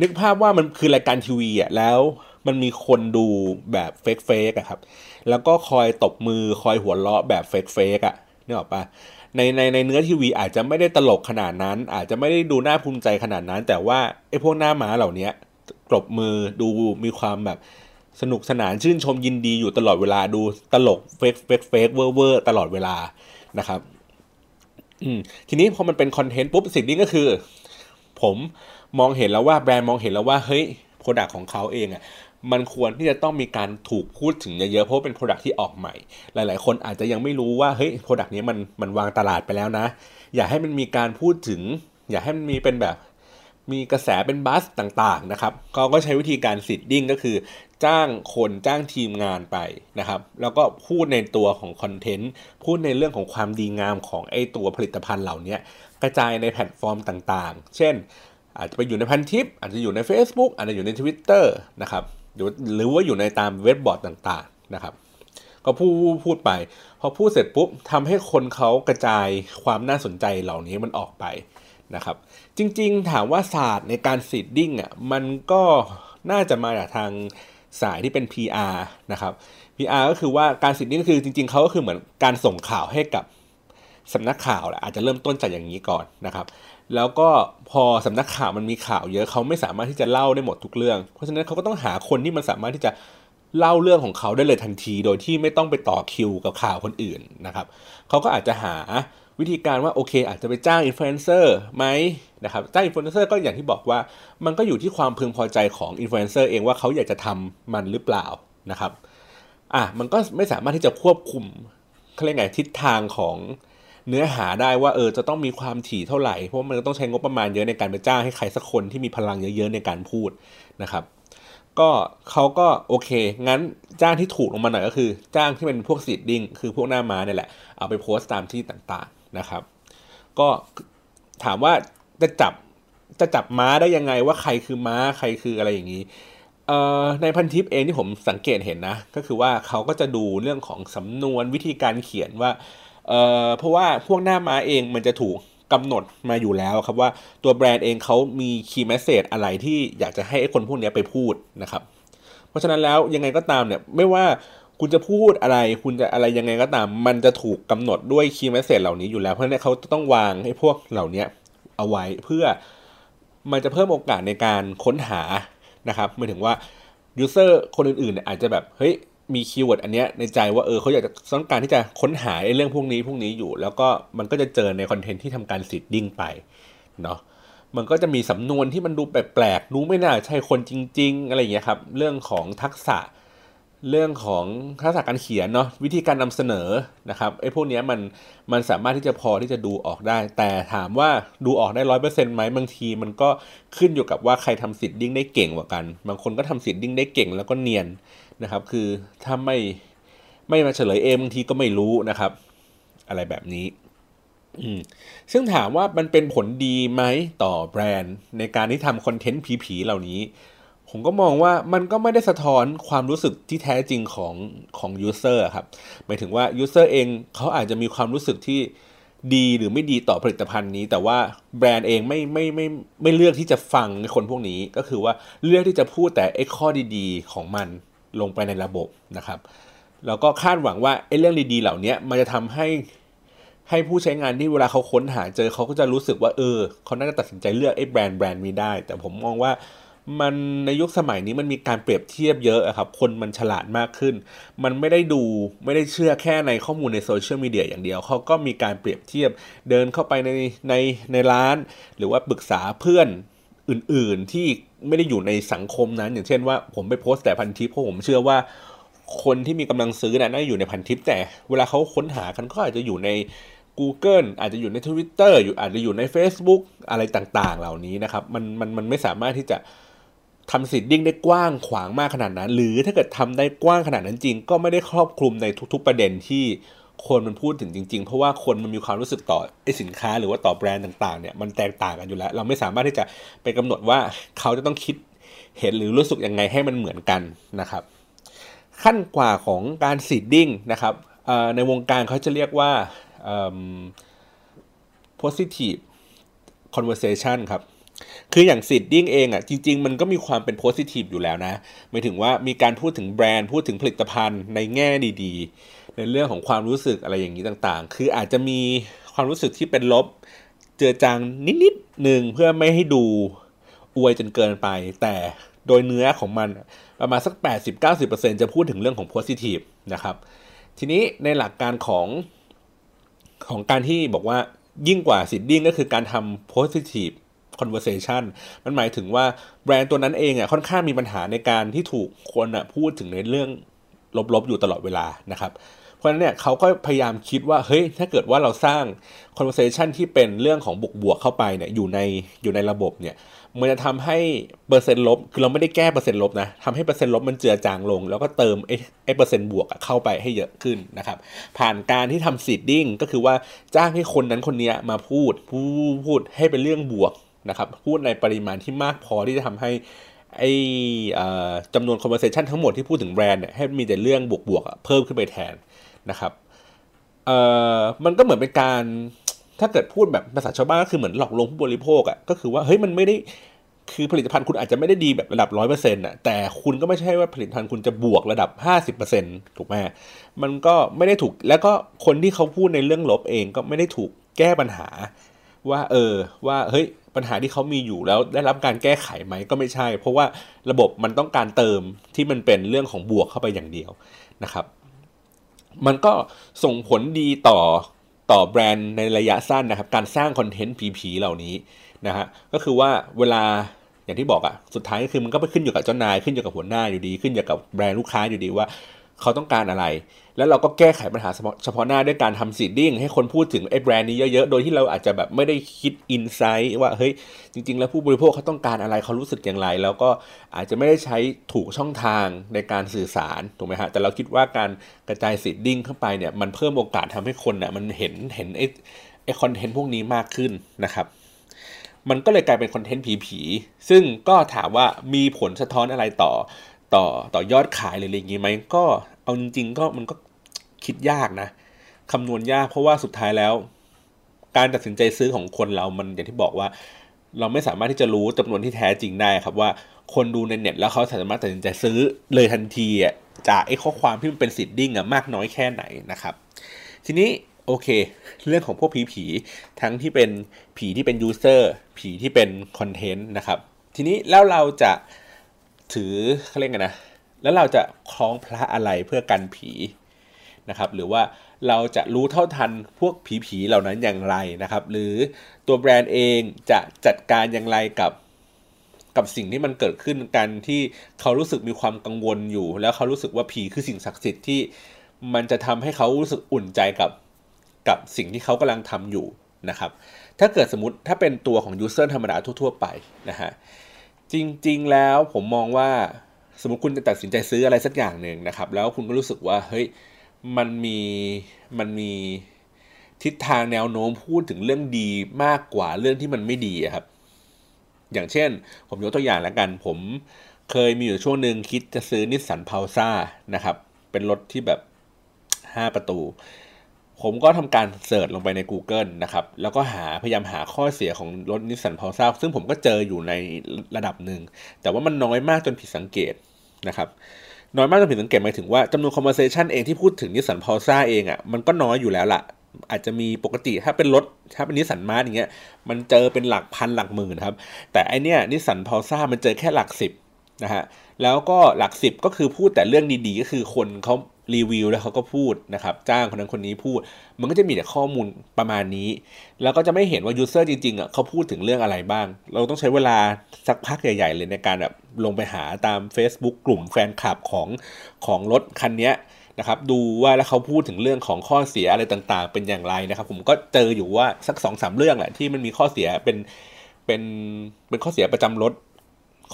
นึกภาพว่ามันคือรายการทีวีอ่ะแล้วมันมีคนดูแบบเฟกเฟกอ่ะครับแล้วก็คอยตบมือคอยหัวเราะแบบเฟกเฟกอ่ะนึกออกปะในในในเนื้อทีวีอาจจะไม่ได้ตลกขนาดนั้นอาจจะไม่ได้ดูน่าภูมิใจขนาดนั้นแต่ว่าไอ้พวกหน้าม้าเหล่านี้กลบมือดูมีความแบบสนุกสนานชื่นชมยินดีอยู่ตลอดเวลาดูตลกเฟกเฟกเฟกเวอร์เวอร์ตลอดเวลานะครับทีนี้พอมันเป็นคอนเทนต์ปุ๊บสิ่งนี้ก็คือผมมองเห็นแล้วว่าแบรนด์มองเห็นแล้วว่าเฮ้ยโปรดักต์ของเขาเองอ่ะมันควรที่จะต้องมีการถูกพูดถึงเยอะๆเพราะเป็นโปรดักต์ที่ออกใหม่หลายๆคนอาจจะยังไม่รู้ว่าเฮ้ยโปรดักต์นี้มันมันวางตลาดไปแล้วนะอยากให้มันมีการพูดถึงอยากให้มันมีเป็นแบบมีกระแสเป็นบัสต่างๆนะครับเขาก็ใช้วิธีการซีดดิ้งก็คือจ้างคนจ้างทีมงานไปนะครับแล้วก็พูดในตัวของคอนเทนต์พูดในเรื่องของความดีงามของไอ้ตัวผลิตภัณฑ์เหล่านี้กระจายในแพลตฟอร์มต่างๆเช่นอาจจะไปอยู่ในพันทิปอาจจะอยู่ใน Facebook อาจจะอยู่ใน Twitter นะครับหรือว่าอยู่ในตามเว็บบอร์ดต่างๆนะครับก็พูดพูดไปพอพูดเสร็จปุ๊บทำให้คนเขากระจายความน่าสนใจเหล่านี้มันออกไปนะครับจริงๆถามว่าศาสตร์ในการซีดดิ้งอ่ะมันก็น่าจะมาจากทางสายที่เป็น พี อาร์ นะครับ พี อาร์ ก็คือว่าการซีดดิ้งคือจริงๆเขาก็คือเหมือนการส่งข่าวให้กับสำนักข่าวแหละอาจจะเริ่มต้นจากอย่างนี้ก่อนนะครับแล้วก็พอสำนักข่าวมันมีข่าวเยอะเขาไม่สามารถที่จะเล่าได้หมดทุกเรื่องเพราะฉะนั้นเขาก็ต้องหาคนที่มันสามารถที่จะเล่าเรื่องของเขาได้เลยทันทีโดยที่ไม่ต้องไปต่อคิวกับข่าวคนอื่นนะครับเขาก็อาจจะหาวิธีการว่าโอเคอาจจะไปจ้างอินฟลูเอนเซอร์ไหมนะครับจ้างอินฟลูเอนเซอร์ก็อย่างที่บอกว่ามันก็อยู่ที่ความพึงพอใจของอินฟลูเอนเซอร์เองว่าเขาอยากจะทำมันหรือเปล่านะครับอ่ะมันก็ไม่สามารถที่จะควบคุมเขาเรียกไงทิศทางของเนื้อหาได้ว่าเออจะต้องมีความถี่เท่าไหร่เพราะมันต้องใช้งบประมาณเยอะในการไปจ้างให้ใครสักคนที่มีพลังเยอะๆในการพูดนะครับก็เขาก็โอเคงั้นจ้างที่ถูกลงมาหน่อยก็คือจ้างที่เป็นพวกซีดดิ้งคือพวกหน้าม้าเนี่ยแหละเอาไปโพสต์ตามที่ต่างๆนะครับก็ถามว่าจะจับจะจับม้าได้ยังไงว่าใครคือม้าใครคืออะไรอย่างนี้เอ่อในพันทิปเองที่ผมสังเกตเห็นนะก็คือว่าเขาก็จะดูเรื่องของสำนวนวิธีการเขียนว่าเอ่อเพราะว่าพวกหน้าม้าเองมันจะถูกกำหนดมาอยู่แล้วครับว่าตัวแบรนด์เองเขามี key message อะไรที่อยากจะให้คนพวกนี้ไปพูดนะครับเพราะฉะนั้นแล้วยังไงก็ตามเนี่ยไม่ว่าคุณจะพูดอะไรคุณจะอะไรยังไงก็ตามมันจะถูกกำหนดด้วย key message เหล่านี้อยู่แล้วเพราะฉะนั้นเขาต้องวางให้พวกเหล่านี้เอาไว้เพื่อมันจะเพิ่มโอกาสในการค้นหานะครับหมายถึงว่า user คนอื่นๆเนี่ยอาจจะแบบเฮ้ยมีคีย์เวิร์ดอันเนี้ยในใจว่าเออเขาอยากจะต้องการที่จะค้นหาไอ้เรื่องพวกนี้พวกนี้อยู่แล้วก็มันก็จะเจอในคอนเทนต์ที่ทำการซีดดิ้งไปเนาะมันก็จะมีสำนวนที่มันดูแปลกๆดูไม่น่าใช่คนจริงๆอะไรอย่างเงี้ยครับเรื่องของทักษะ เรื่องของทักษะการเขียนเนาะวิธีการนำเสนอนะครับไอ้พวกนี้มันมันสามารถที่จะพอที่จะดูออกได้แต่ถามว่าดูออกได้ร้อยเปอร์เซ็นต์ไหมบางทีมันก็ขึ้นอยู่กับว่าใครทำซีดดิ้งได้เก่งกว่ากันบางคนก็ทำซีดดิ้งได้เก่งแล้วก็เนียนนะครับคือถ้าไม่ไม่มาเฉลยเองบางทีก็ไม่รู้นะครับอะไรแบบนี้ซึ่งถามว่ามันเป็นผลดีไหมต่อแบรนด์ในการที่ทำคอนเทนต์ผีๆเหล่านี้ผมก็มองว่ามันก็ไม่ได้สะท้อนความรู้สึกที่แท้จริงของของยูเซอร์ครับหมายถึงว่ายูเซอร์เองเขาอาจจะมีความรู้สึกที่ดีหรือไม่ดีต่อผลิตภัณฑ์นี้แต่ว่าแบรนด์เองไม่ไม่ไม่ไม่เลือกที่จะฟังคนพวกนี้ก็คือว่าเลือกที่จะพูดแต่ไอ้ข้อดีๆของมันลงไปในระบบนะครับแล้วก็คาดหวังว่าไอ้เรื่องดีๆเหล่านี้มันจะทำให้ให้ผู้ใช้งานที่เวลาเขาค้นหาเจอเขาก็จะรู้สึกว่าเออเขาน่าจะตัดสินใจเลือกไอ้แบรนด์แบรนด์นี้ได้แต่ผมมองว่ามันในยุคสมัยนี้มันมีการเปรียบเทียบเยอะครับคนมันฉลาดมากขึ้นมันไม่ได้ดูไม่ได้เชื่อแค่ในข้อมูลในโซเชียลมีเดียอย่างเดียวเขาก็มีการเปรียบเทียบเดินเข้าไปในในในร้านหรือว่าปรึกษาเพื่อนอื่นๆที่ไม่ได้อยู่ในสังคมนั้นอย่างเช่นว่าผมไปโพสต์แต่พันทิปเพราะผมเชื่อว่าคนที่มีกำลังซื้อน่าจะอยู่ในพันทิปแต่เวลาเขาค้นหากันก็อาจจะอยู่ใน Google อาจจะอยู่ใน Twitter อยู่อาจจะอยู่ใน Facebook อะไรต่างๆเหล่านี้นะครับมันมันมันไม่สามารถที่จะทำซีดดิ้งได้กว้างขวางมากขนาดนั้นหรือถ้าเกิดทำได้กว้างขนาดนั้นจริงก็ไม่ได้ครอบคลุมในทุกๆประเด็นที่คนมันพูดถึงจริงๆเพราะว่าคนมันมีความรู้สึกต่อไอ้สินค้าหรือว่าต่อแบรนด์ต่างๆเนี่ยมันแตกต่างกันอยู่แล้วเราไม่สามารถที่จะไปกำหนดว่าเขาจะต้องคิดเห็นหรือรู้สึกยังไงให้มันเหมือนกันนะครับขั้นกว่าของการซีดดิ้งนะครับในวงการเขาจะเรียกว่า positive conversation ครับคืออย่างซีดดิ้งเองอ่ะจริงๆมันก็มีความเป็นโพสิทีฟอยู่แล้วนะหมายถึงว่ามีการพูดถึงแบรนด์พูดถึงผลิตภัณฑ์ในแง่ดีๆในเรื่องของความรู้สึกอะไรอย่างนี้ต่างๆคืออาจจะมีความรู้สึกที่เป็นลบเจือจางนิดๆหนึ่งเพื่อไม่ให้ดูอวยจนเกินไปแต่โดยเนื้อของมันประมาณสัก แปดสิบถึงเก้าสิบเปอร์เซ็นต์ จะพูดถึงเรื่องของโพสิทีฟนะครับทีนี้ในหลักการของของการที่บอกว่ายิ่งกว่าซีดดิ้งก็คือการทำโพสิทีฟconversation มันหมายถึงว่าแบรนด์ตัวนั้นเองอ่ะค่อนข้างมีปัญหาในการที่ถูกคนอ่ะพูดถึงในเรื่องลบๆอยู่ตลอดเวลานะครับเพราะฉะนั้นเนี่ยเขาก็พยายามคิดว่าเฮ้ยถ้าเกิดว่าเราสร้าง conversation ที่เป็นเรื่องของบวกๆเข้าไปเนี่ยอยู่ในอยู่ในระบบเนี่ยมันจะทำให้เปอร์เซ็นต์ลบคือเราไม่ได้แก้เปอร์เซ็นต์ลบนะทำให้เปอร์เซ็นต์ลบมันเจือจางลงแล้วก็เติมไอ้ไอ้เปอร์เซ็นต์บวกเข้าไปให้เยอะขึ้นนะครับผ่านการที่ทำ seeding ก็คือว่าจ้างให้คนนั้นคนนี้มาพูดพูดพูดให้เป็นเรื่องบวกนะครับพูดในปริมาณที่มากพอที่จะทำให้ไอ้จำนวน conversation ทั้งหมดที่พูดถึงแบรนด์เนี่ยให้มีแต่เรื่องบวกๆเพิ่มขึ้นไปแทนนะครับมันก็เหมือนเป็นการถ้าเกิดพูดแบบภาษาชาวบ้านก็คือเหมือนหลอกลวงผู้บริโภคอ่ะก็คือว่าเฮ้ยมันไม่ได้คือผลิตภัณฑ์คุณอาจจะไม่ได้ดีแบบระดับ ร้อยเปอร์เซ็นต์ อ่ะแต่คุณก็ไม่ใช่ว่าผลิตภัณฑ์คุณจะบวกระดับ ห้าสิบเปอร์เซ็นต์ ถูกไหมมันก็ไม่ได้ถูกแล้วก็คนที่เขาพูดในเรื่องลบเองก็ไม่ได้ถูกแก้ปัญหาว่าเออว่าเฮ้ยปัญหาที่เขามีอยู่แล้วได้รับการแก้ไขไหมก็ไม่ใช่เพราะว่าระบบมันต้องการเติมที่มันเป็นเรื่องของบวกเข้าไปอย่างเดียวนะครับมันก็ส่งผลดีต่อต่อแบรนด์ในระยะสั้นนะครับการสร้างคอนเทนต์ผีๆเหล่านี้นะฮะก็คือว่าเวลาอย่างที่บอกอะสุดท้ายก็คือมันก็ไปขึ้นอยู่กับเจ้านายขึ้นอยู่กับหัวหน้าอยู่ดีขึ้นอยู่กับแบรนด์ลูกค้าอยู่ดีว่าเขาต้องการอะไรแล้วเราก็แก้ไขปัญหาเฉพาะหน้าด้วยการทำซีดดิ้งให้คนพูดถึงไอ้แบรนด์นี้เยอะๆโดยที่เราอาจจะแบบไม่ได้คิดอินไซต์ว่าเฮ้ยจริงๆแล้วผู้บริโภคเขาต้องการอะไรเขารู้สึกอย่างไรแล้วก็อาจจะไม่ได้ใช้ถูกช่องทางในการสื่อสารถูกไหมฮะแต่เราคิดว่าการกระจายซีดดิ้งเข้าไปเนี่ยมันเพิ่มโอกาสทำให้คนเนี่ยมันเห็นเห็นไอ้ไอ้คอนเทนต์พวกนี้มากขึ้นนะครับมันก็เลยกลายเป็นคอนเทนต์ผีๆซึ่งก็ถามว่ามีผลสะท้อนอะไรต่อต่อต่อยอดขายหรืออะไรอย่างงี้ไหมก็เอาจริงๆก็มันก็คิดยากนะคำนวณยากเพราะว่าสุดท้ายแล้วการตัดสินใจซื้อของคนเรามันอย่างที่บอกว่าเราไม่สามารถที่จะรู้จำนวนที่แท้จริงได้ครับว่าคนดูในเน็ตแล้วเขาสามารถตัดสินใจซื้อเลยทันทีจากไอ้ข้อความที่มันเป็นซีดดิ้งอะมากน้อยแค่ไหนนะครับทีนี้โอเคเรื่องของพวกผีๆทั้งที่เป็นผีที่เป็นยูเซอร์ผีที่เป็นคอนเทนต์นะครับทีนี้แล้วเราจะถือเขาเรียกกันนะแล้วเราจะคล้องพระอะไรเพื่อกันผีนะครับหรือว่าเราจะรู้เท่าทันพวกผีๆเหล่านั้นอย่างไรนะครับหรือตัวแบรนด์เองจะจัดการอย่างไรกับ กับสิ่งที่มันเกิดขึ้นกันที่เขารู้สึกมีความกังวลอยู่แล้วเขารู้สึกว่าผีคือสิ่งศักดิ์สิทธิ์ที่มันจะทำให้เขารู้สึกอุ่นใจกับกับสิ่งที่เขากำลังทำอยู่นะครับถ้าเกิดสมมติถ้าเป็นตัวของยูเซอร์ธรรมดาทั่วๆไปนะฮะจริงๆแล้วผมมองว่าสมมติคุณจะตัดสินใจซื้ออะไรสักอย่างหนึ่งนะครับแล้วคุณก็รู้สึกว่าเฮ้ยมันมีมันมีทิศทางแนวโน้มพูดถึงเรื่องดีมากกว่าเรื่องที่มันไม่ดีครับอย่างเช่นผมยกตัวอย่างแล้วกันผมเคยมีอยู่ช่วงหนึ่งคิดจะซื้อนิสสันพาวซ่านะครับเป็นรถที่แบบห้าประตูผมก็ทำการเสิร์ชลงไปใน Google นะครับแล้วก็หาพยายามหาข้อเสียของรถนิสสันพาวซ่าซึ่งผมก็เจออยู่ในระดับหนึ่งแต่ว่ามันน้อยมากจนผิดสังเกตนะครับน้อยมากจนผิดสังเกตหมายถึงว่าจำนวน conversation เองที่พูดถึงนิสสันพาวซ่าเองอ่ะมันก็น้อยอยู่แล้วล่ะอาจจะมีปกติถ้าเป็นรถถ้าเป็นนิสสันมาร์ทอย่างเงี้ยมันเจอเป็นหลักพันหลักหมื่นครับแต่อันเนี้ยนิสสันพาวซ่ามันเจอแค่หลักสิบนะฮะแล้วก็หลักสิบก็คือพูดแต่เรื่องดีๆก็คือคนเขารีวิวแล้วเขาก็พูดนะครับจ้างคนนั้นคนนี้พูดมันก็จะมีแต่ข้อมูลประมาณนี้แล้วก็จะไม่เห็นว่ายูเซอร์จริงๆอ่ะเขาพูดถึงเรื่องอะไรบ้างเราต้องใช้เวลาสักพักใหญ่ๆเลยในการแบบลงไปหาตาม Facebook กลุ่มแฟนคลับของของรถคันเนี้ยนะครับดูว่าแล้วเขาพูดถึงเรื่องของข้อเสียอะไรต่างๆเป็นอย่างไรนะครับผมก็เจออยู่ว่าสัก สองสาม เรื่องแหละที่มันมีข้อเสียเป็นเป็นเป็นข้อเสียประจำรถ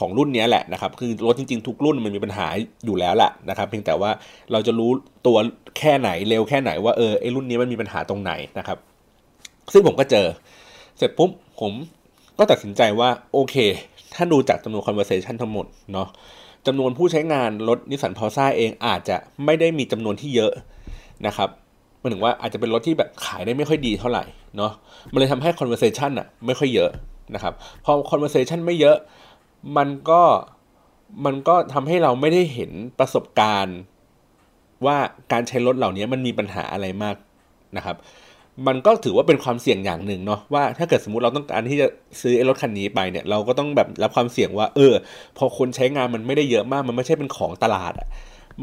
ของรุ่นนี้แหละนะครับคือรถจริงๆทุกรุ่นมันมีปัญหาอยู่แล้วแหละนะครับเพียงแต่ว่าเราจะรู้ตัวแค่ไหนเร็วแค่ไหนว่าเออไอรุ่นนี้มันมีปัญหาตรงไหนนะครับซึ่งผมก็เจอเสร็จปุ๊บผมก็ตัดสินใจว่าโอเคถ้าดูจากจำนวน conversation ทั้งหมดเนาะจำนวนผู้ใช้งานรถนิสสันพาวซ่าเองอาจจะไม่ได้มีจำนวนที่เยอะนะครับหมายถึงว่าอาจจะเป็นรถที่แบบขายได้ไม่ค่อยดีเท่าไหร่เนาะมันเลยทำให้ conversation อ่ะไม่ค่อยเยอะนะครับพอ conversation ไม่เยอะมันก็มันก็ทำให้เราไม่ได้เห็นประสบการณ์ว่าการใช้รถเหล่านี้มันมีปัญหาอะไรมากนะครับมันก็ถือว่าเป็นความเสี่ยงอย่างหนึ่งเนาะว่าถ้าเกิดสมมุติเราต้องการที่จะซื้อรถคันนี้ไปเนี่ยเราก็ต้องแบบรับความเสี่ยงว่าเออพอคนใช้งานมันไม่ได้เยอะมากมันไม่ใช่เป็นของตลาดอ่ะ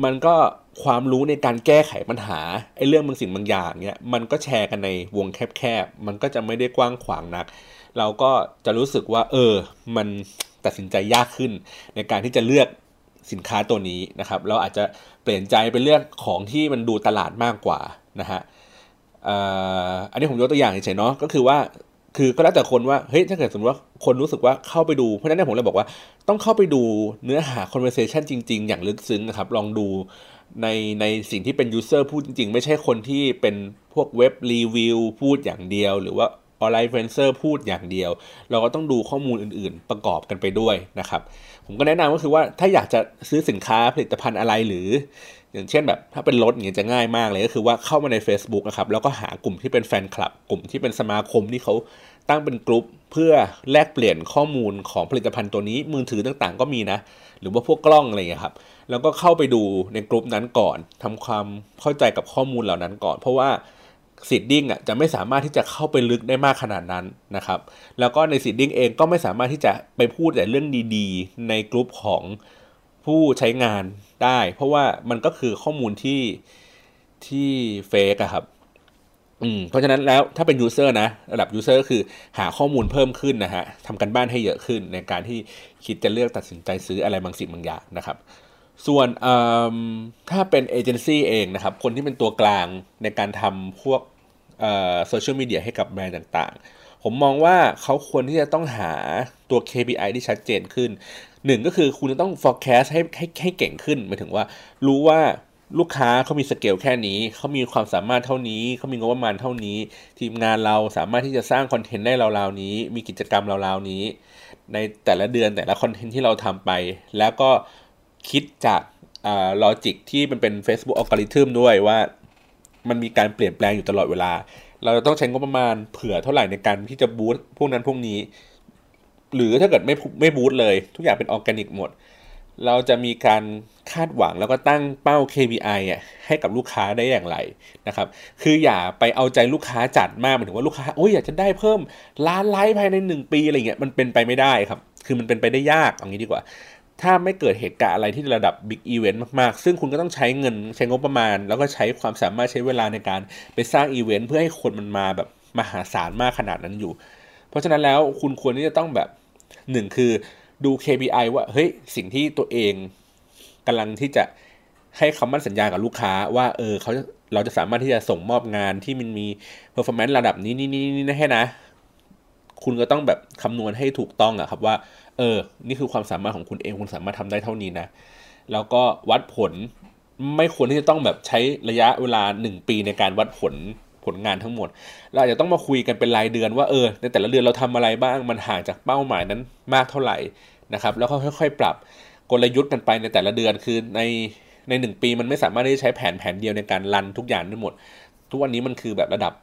มันก็ความรู้ในการแก้ไขปัญหาไอ้เรื่องบางสิ่งบางอย่างเนี่ยมันก็แชร์กันในวงแคบๆมันก็จะไม่ได้กว้างขวางนักเราก็จะรู้สึกว่าเออมันตัดสินใจยากขึ้นในการที่จะเลือกสินค้าตัวนี้นะครับเราอาจจะเปลี่ยนใจไปเลือกของที่มันดูตลาดมากกว่านะฮะอันนี้ผมยกตัวอย่างเฉยๆเนาะก็คือว่าคือก็แล้วแต่คนว่าเฮ้ยถ้าเกิดสมมติว่าคนรู้สึกว่าเข้าไปดูเพราะฉะนั้นผมเลยบอกว่าต้องเข้าไปดูเนื้อหา conversation จริงๆอย่างลึกซึ้งนะครับลองดูในในสิ่งที่เป็น user พูดจริงๆไม่ใช่คนที่เป็นพวกเว็บรีวิวพูดอย่างเดียวหรือว่าออนไลน์เฟรนเซอร์พูดอย่างเดียวเราก็ต้องดูข้อมูลอื่นๆประกอบกันไปด้วยนะครับผมก็แนะนำก็คือว่าถ้าอยากจะซื้อสินค้าผลิตภัณฑ์อะไรหรืออย่างเช่นแบบถ้าเป็นรถอย่างนี้จะง่ายมากเลยก็คือว่าเข้ามาใน Facebook นะครับแล้วก็หากลุ่มที่เป็นแฟนคลับกลุ่มที่เป็นสมาคมที่เขาตั้งเป็นกลุ่มเพื่อแลกเปลี่ยนข้อมูลของผลิตภัณฑ์ตัวนี้มือถือต่างๆก็มีนะหรือว่าพวกกล้องอะไรอย่างเงี้ยครับแล้วก็เข้าไปดูในกลุ่มนั้นก่อนทำความเข้าใจกับข้อมูลเหล่านั้นก่อนเพราะว่าซีดดิ้งอ่ะจะไม่สามารถที่จะเข้าไปลึกได้มากขนาดนั้นนะครับแล้วก็ในซีดดิ้งเองก็ไม่สามารถที่จะไปพูดแต่เรื่องดีๆในกลุ่มของผู้ใช้งานได้เพราะว่ามันก็คือข้อมูลที่ที่เฟกอะครับอืมเพราะฉะนั้นแล้วถ้าเป็นยูเซอร์นะระดับยูเซอร์ก็คือหาข้อมูลเพิ่มขึ้นนะฮะทำกันบ้านให้เยอะขึ้นในการที่คิดจะเลือกตัดสินใจซื้ออะไรบางสิ่งบางอย่างนะครับส่วนถ้าเป็นเอเจนซี่เองนะครับคนที่เป็นตัวกลางในการทำพวกโซเชียลมีเดียให้กับแบรนด์ต่างๆผมมองว่าเขาควรที่จะต้องหาตัว เค พี ไอ ที่ชัดเจนขึ้นหนึ่งก็คือคุณจะต้อง forecast ให้ให้ให้เก่งขึ้นหมายถึงว่ารู้ว่าลูกค้าเขามีสเกลแค่นี้เขามีความสามารถเท่านี้เขามีงบประมาณเท่านี้ทีมงานเราสามารถที่จะสร้างคอนเทนต์ได้ราวๆนี้มีกิจกรรมราวๆนี้ในแต่ละเดือนแต่ละคอนเทนต์ที่เราทำไปแล้วก็คิดจากลอจิกที่มันเป็น Facebook Algorithm ด้วยว่ามันมีการเปลี่ยนแปลงอยู่ตลอดเวลาเราจะต้องใช้งบประมาณเผื่อเท่าไหร่ในการที่จะบูสต์พวกนั้นพวกนี้หรือถ้าเกิดไม่ไม่บูสต์เลยทุกอย่างเป็นออร์แกนิกหมดเราจะมีการคาดหวังแล้วก็ตั้งเป้า เค พี ไอ อ่ะให้กับลูกค้าได้อย่างไรนะครับคืออย่าไปเอาใจลูกค้าจัดมากหมายถึงว่าลูกค้าโอ้ยอยากจะได้เพิ่มล้านไลค์ภายในหนึ่งปีอะไรเงี้ยมันเป็นไปไม่ได้ครับคือมันเป็นไปได้ยากอย่างนี้ดีกว่าถ้าไม่เกิดเหตุการณ์อะไรที่ระดับบิ๊กอีเวนต์มากๆซึ่งคุณก็ต้องใช้เงินใช้งบประมาณแล้วก็ใช้ความสามารถใช้เวลาในการไปสร้างอีเวนต์เพื่อให้คนมันมาแบบมหาศาลมากขนาดนั้นอยู่เพราะฉะนั้นแล้วคุณควรที่จะต้องแบบหนึ่งคือ ดู เค พี ไอ ว่าเฮ้ยสิ่งที่ตัวเองกำลังที่จะให้คำมั่นสัญญากับลูกค้าว่าเออเขาเราจะสามารถที่จะส่งมอบงานที่มันมี performance ระดับนี้นี่นี่นี่ให้นะคุณก็ต้องแบบคำนวณให้ถูกต้องอะครับว่าเออนี่คือความสามารถของคุณเองคุณสามารถทำได้เท่านี้นะแล้วก็วัดผลไม่ควรที่จะต้องแบบใช้ระยะเวลาหนึ่งปีในการวัดผลผลงานทั้งหมดเราอาจจะต้องมาคุยกันเป็นรายเดือนว่าเออในแต่ละเดือนเราทำอะไรบ้างมันห่างจากเป้าหมายนั้นมากเท่าไหร่นะครับแล้วก็ค่อยๆปรับกลยุทธ์กันไปในแต่ละเดือนคือในในหนึ่งปีมันไม่สามารถที่จะใช้แผนแผนเดียวในการรันทุกอย่างได้หมดทุกวันนี้มันคือแบบระดับ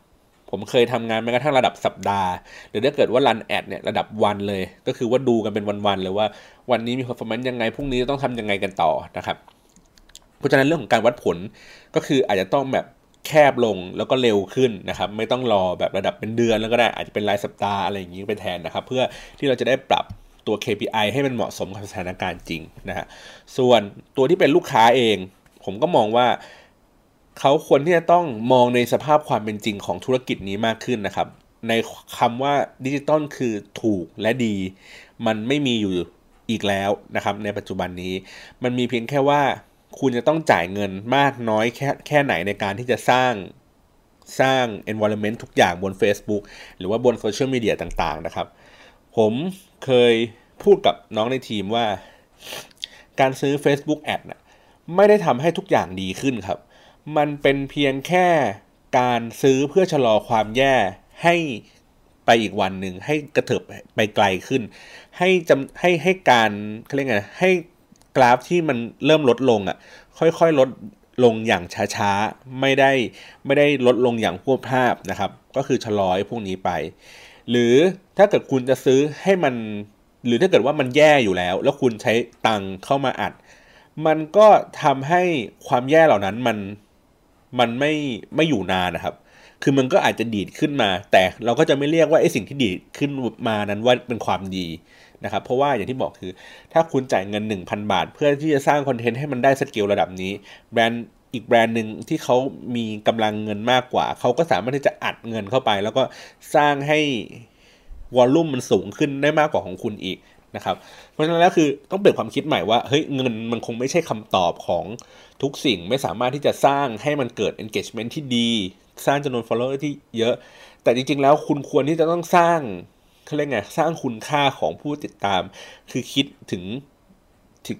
ผมเคยทำงานแม้กระทั่งระดับสัปดาห์หรือถ้าเกิดว่ารันแอดเนี่ยระดับวันเลยก็คือว่าดูกันเป็นวันๆเลยว่าวันนี้มี performance ยังไงพรุ่งนี้ต้องทำยังไงกันต่อนะครับเพราะฉะนั้นเรื่องของการวัดผลก็คืออาจจะต้องแบบแคบลงแล้วก็เร็วขึ้นนะครับไม่ต้องรอแบบระดับเป็นเดือนแล้วก็ได้อาจจะเป็นรายสัปดาห์อะไรอย่างนี้ไปแทนนะครับเพื่อที่เราจะได้ปรับตัว เค พี ไอ ให้มันเหมาะสมกับสถานการณ์จริงนะฮะส่วนตัวที่เป็นลูกค้าเองผมก็มองว่าเขาควรที่จะต้องมองในสภาพความเป็นจริงของธุรกิจนี้มากขึ้นนะครับในคำว่าดิจิตอลคือถูกและดีมันไม่มีอยู่อีกแล้วนะครับในปัจจุบันนี้มันมีเพียงแค่ว่าคุณจะต้องจ่ายเงินมากน้อยแค่แค่ไหนในการที่จะสร้างสร้าง environment ทุกอย่างบน Facebook หรือว่าบนโซเชียลมีเดียต่างๆนะครับผมเคยพูดกับน้องในทีมว่าการซื้อ Facebook Ad น่ะไม่ได้ทำให้ทุกอย่างดีขึ้นครับมันเป็นเพียงแค่การซื้อเพื่อชะลอความแย่ให้ไปอีกวันหนึ่งให้กระเถิบไปไกลขึ้นให้จำให้ให้การเขาเรียกไงให้กราฟที่มันเริ่มลดลงอ่ะค่อยๆลดลงอย่างช้าๆไม่ได้ไม่ได้ลดลงอย่างพรวดพราดนะครับก็คือชะลอพวกนี้ไปหรือถ้าเกิดคุณจะซื้อให้มันหรือถ้าเกิดว่ามันแย่อยู่แล้วแล้วคุณใช้ตังค์เข้ามาอัดมันก็ทำให้ความแย่เหล่านั้นมันมันไม่ไม่อยู่นานนะครับคือมันก็อาจจะดีดขึ้นมาแต่เราก็จะไม่เรียกว่าไอ้สิ่งที่ดีดขึ้นมานั้นว่าเป็นความดีนะครับเพราะว่าอย่างที่บอกคือถ้าคุณจ่ายเงิน หนึ่งพัน บาทเพื่อที่จะสร้างคอนเทนต์ให้มันได้สเกลระดับนี้แบรนด์อีกแบรนด์นึงที่เขามีกำลังเงินมากกว่าเขาก็สามารถที่จะอัดเงินเข้าไปแล้วก็สร้างให้วอลลุ่มมันสูงขึ้นได้มากกว่าของคุณอีกนะครับเพราะฉะนั้นแล้วคือต้องเปลี่ยนความคิดใหม่ว่าเฮ้ยเงินมันคงไม่ใช่คำตอบของทุกสิ่งไม่สามารถที่จะสร้างให้มันเกิด engagement ที่ดีสร้างจำนวน follower ที่เยอะแต่จริงๆแล้วคุณควรที่จะต้องสร้างเขาเรียกไงสร้างคุณค่าของผู้ติดตามคือคิดถึง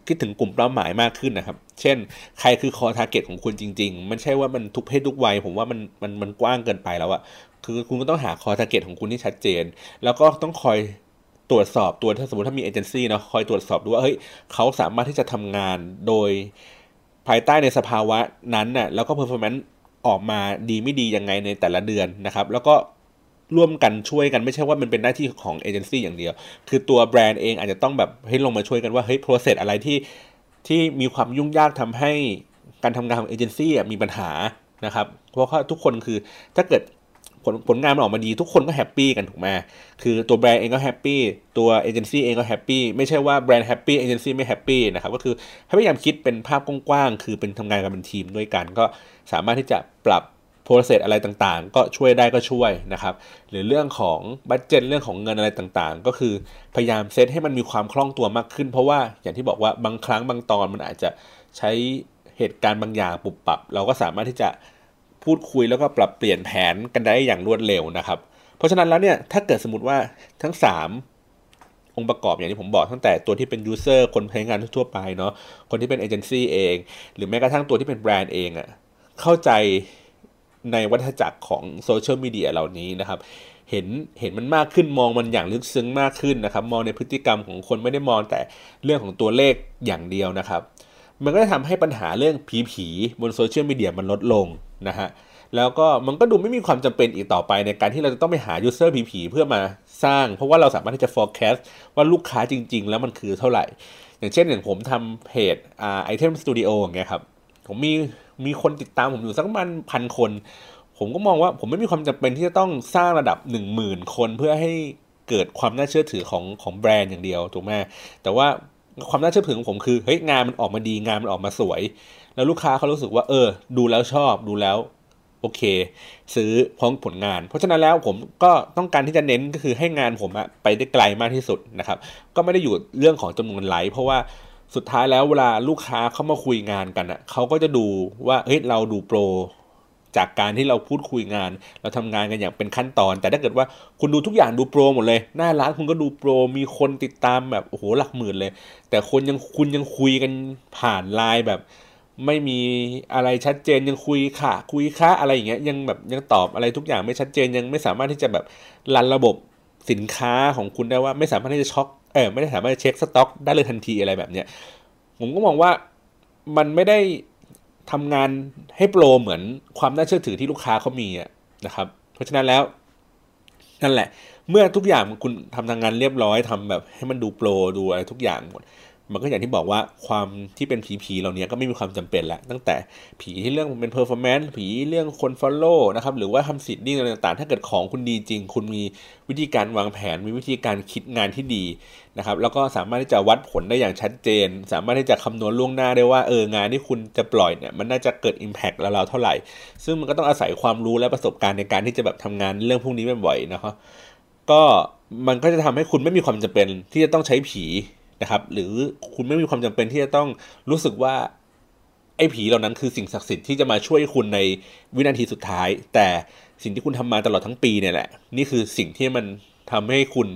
คิดถึงกลุ่มเป้าหมายมากขึ้นนะครับเช่นใครคือ core target ของคุณจริงๆมันใช่ว่ามันทุกเพศทุกวัยผมว่ามันมันมันกว้างเกินไปแล้วอะคือคุณก็ต้องหา core target ของคุณที่ชัดเจนแล้วก็ต้องคอยตรวจสอบตัวถ้าสมมติถ้ามีเอเจนซี่เนาะคอยตรวจสอบดูว่าเฮ้ยเขาสามารถที่จะทำงานโดยภายใต้ในสภาวะนั้นน่ะแล้วก็ performance ออกมาดีไม่ดียังไงในแต่ละเดือนนะครับแล้วก็ร่วมกันช่วยกันไม่ใช่ว่ามันเป็นหน้าที่ของเอเจนซี่อย่างเดียวคือตัวแบรนด์เองอาจจะต้องแบบให้ลงมาช่วยกันว่าเฮ้ย process อะไรที่ที่มีความยุ่งยากทำให้การทำงานของเอเจนซี่มีปัญหานะครับเพราะว่าทุกคนคือถ้าเกิดผลผลงานมันออกมาดีทุกคนก็แฮปปี้กันถูกไหมคือตัวแบรนด์เองก็แฮปปี้ตัวเอเจนซี่เองก็แฮปปี้ไม่ใช่ว่าแบรนด์แฮปปี้เอเจนซี่ไม่แฮปปี้นะครับก็คือให้พยายามคิดเป็นภาพกว้างๆคือเป็นทำงานกันเป็นทีมด้วยกันก็สามารถที่จะปรับโปรเซสอะไรต่างๆก็ช่วยได้ก็ช่วยนะครับหรือเรื่องของบัดเจ็ตเรื่องของเงินอะไรต่างๆก็คือพยายามเซตให้มันมีความคล่องตัวมากขึ้นเพราะว่าอย่างที่บอกว่าบางครั้งบางตอนมันอาจจะใช้เหตุการณ์บางอย่างปรับปรับเราก็สามารถที่จะพูดคุยแล้วก็ปรับเปลี่ยนแผนกันได้อย่างรวดเร็วนะครับเพราะฉะนั้นแล้วเนี่ยถ้าเกิดสมมุติว่าทั้งสามองค์ประกอบอย่างที่ผมบอกตั้งแต่ตัวที่เป็นยูเซอร์คนใช้งานทั่วไปเนาะคนที่เป็นเอเจนซี่เองหรือแม้กระทั่งตัวที่เป็นแบรนด์เองอะเข้าใจในวัฏจักรของโซเชียลมีเดียเหล่านี้นะครับเห็นเห็นมันมากขึ้นมองมันอย่างลึกซึ้งมากขึ้นนะครับมองในพฤติกรรมของคนไม่ได้มองแต่เรื่องของตัวเลขอย่างเดียวนะครับมันก็จะทำให้ปัญหาเรื่องผีๆบนโซเชียลมีเดียมันลดลงนะฮะแล้วก็มันก็ดูไม่มีความจำเป็นอีกต่อไปในการที่เราจะต้องไปหายูเซอร์ผีๆเพื่อมาสร้างเพราะว่าเราสามารถที่จะ forecast ว่าลูกค้าจริงๆแล้วมันคือเท่าไหร่อย่างเช่นอย่างผมทำเพจอ่า Item Studio อย่างเงี้ยครับผมมีมีคนติดตามผมอยู่สักประมาณ หนึ่งพัน คนผมก็มองว่าผมไม่มีความจำเป็นที่จะต้องสร้างระดับ หนึ่งหมื่น คนเพื่อให้เกิดความน่าเชื่อถือของของแบรนด์อย่างเดียวถูกมั้ยแต่ว่าความน่าเชื่อถือของผมคือเฮ้ยงานมันออกมาดีงานมันออกมาสวยแล้วลูกค้าเขารู้สึกว่าเออดูแล้วชอบดูแล้ว โอเคซื้อพร้อมผลงานเพราะฉะนั้นแล้วผมก็ต้องการที่จะเน้นก็คือให้งานผมอะไปได้ไกลมากที่สุดนะครับก็ไม่ได้อยู่เรื่องของจำนวนไลค์เพราะว่าสุดท้ายแล้วเวลาลูกค้าเข้ามาคุยงานกันอะเขาก็จะดูว่าเฮ้ยเราดูโปรจากการที่เราพูดคุยงานเราทำงานกันอย่างเป็นขั้นตอนแต่ถ้าเกิดว่าคุณดูทุกอย่างดูโปรหมดเลยหน้าร้านคุณก็ดูโปรมีคนติดตามแบบโอ้โหหลักหมื่นเลยแต่คนยังคุณยังคุยกันผ่านไลน์แบบไม่มีอะไรชัดเจนยังคุยค่ะคุยค่ะอะไรอย่างเงี้ยยังแบบยังตอบอะไรทุกอย่างไม่ชัดเจนยังไม่สามารถที่จะแบบรันระบบสินค้าของคุณได้ว่าไม่สามารถที่จะช็อคเออไม่ได้สามารถเช็คสต็อกได้เลยทันทีอะไรแบบเนี้ยผมก็มองว่ามันไม่ได้ทำงานให้โปรเหมือนความน่าเชื่อถือที่ลูกค้าเขามีนะครับเพราะฉะนั้นแล้วนั่นแหละเมื่อทุกอย่างคุณทำทางงานเรียบร้อยทำแบบให้มันดูโปรดูอะไรทุกอย่างหมดมันก็อย่างที่บอกว่าความที่เป็นผีๆเหล่านี้ก็ไม่มีความจำเป็นแล้วตั้งแต่ผีที่เรื่องเป็น performance ผีเรื่องคน follow นะครับหรือว่าทำ seeding อะไรต่างๆถ้าเกิดของคุณดีจริงคุณมีวิธีการวางแผนมีวิธีการคิดงานที่ดีนะครับแล้วก็สามารถที่จะวัดผลได้อย่างชัดเจนสามารถที่จะคำนวณล่วงหน้าได้ว่าเอองานที่คุณจะปล่อยเนี่ยมันน่าจะเกิด impact เราๆเท่าไหร่ซึ่งมันก็ต้องอาศัยความรู้และประสบการณ์ในการที่จะแบบทำงานเรื่องพวกนี้บ่อยๆนะครับก็มันก็จะทำให้คุณไม่มีความจำเป็นที่จะต้องใช้ผีนะครับหรือคุณไม่มีความจำเป็นที่จะต้องรู้สึกว่าไอ้ผีเหล่านั้นคือสิ่งศักดิ์สิทธิ์ที่จะมาช่วยคุณในวินาทีสุดท้ายแต่สิ่งที่คุณทำมาตลอดทั้งปีเนี่ยแหละนี่คือสิ่งที่มันทำให้คุณ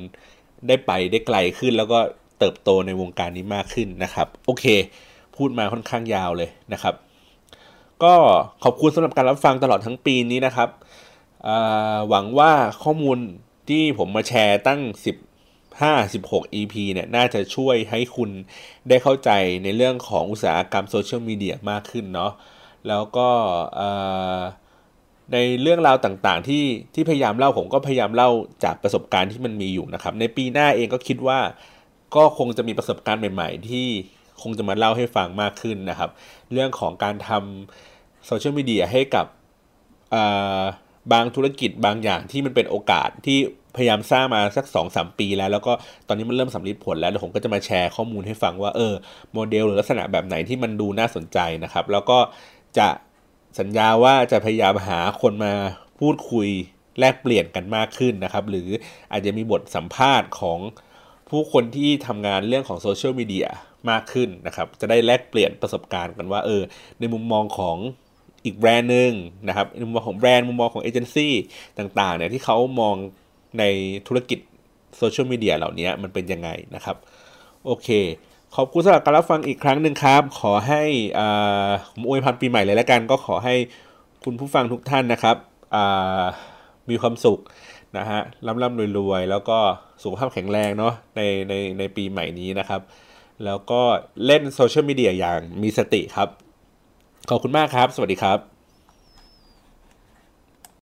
ได้ไปได้ไกลขึ้นแล้วก็เติบโตในวงการนี้มากขึ้นนะครับโอเคพูดมาค่อนข้างยาวเลยนะครับก็ขอบคุณสำหรับการรับฟังตลอดทั้งปีนี้นะครับหวังว่าข้อมูลที่ผมมาแชร์ตั้งสิบ ห้า สิบหก อี พี เนี่ยน่าจะช่วยให้คุณได้เข้าใจในเรื่องของอุตสาหกรรมโซเชียลมีเดียมากขึ้นเนาะแล้วก็ในเรื่องราวต่างๆที่ที่พยายามเล่าผมก็พยายามเล่าจากประสบการณ์ที่มันมีอยู่นะครับในปีหน้าเองก็คิดว่าก็คงจะมีประสบการณ์ใหม่ๆที่คงจะมาเล่าให้ฟังมากขึ้นนะครับเรื่องของการทำโซเชียลมีเดียให้กับบางธุรกิจบางอย่างที่มันเป็นโอกาสที่พยายามสร้างมาสัก สอง สาม ปีแล้วแล้วก็ตอนนี้มันเริ่มสำลิดผลแล้วผมก็จะมาแชร์ข้อมูลให้ฟังว่าเออโมเดลหรือลักษณะแบบไหนที่มันดูน่าสนใจนะครับแล้วก็จะสัญญาว่าจะพยายามหาคนมาพูดคุยแลกเปลี่ยนกันมากขึ้นนะครับหรืออาจจะมีบทสัมภาษณ์ของผู้คนที่ทำงานเรื่องของโซเชียลมีเดียมากขึ้นนะครับจะได้แลกเปลี่ยนประสบการณ์กันว่าเออในมุมมองของอีกแบรนด์นึงนะครับมุมมองของแบรนด์มุมมองของเอเจนซี่ต่างๆเนี่ยที่เขามองในธุรกิจโซเชียลมีเดียเหล่านี้มันเป็นยังไงนะครับโอเคขอบคุณสำหรับการรับฟังอีกครั้งหนึ่งครับขอให้ผมอวยพรปีใหม่เลยแล้วกันก็ขอให้คุณผู้ฟังทุกท่านนะครับมีความสุขนะฮะร่ำร่ำรวยๆแล้วก็สุขภาพแข็งแรงเนาะในในในปีใหม่นี้นะครับแล้วก็เล่นโซเชียลมีเดียอย่างมีสติครับขอบคุณมากครับสวัสดีครับ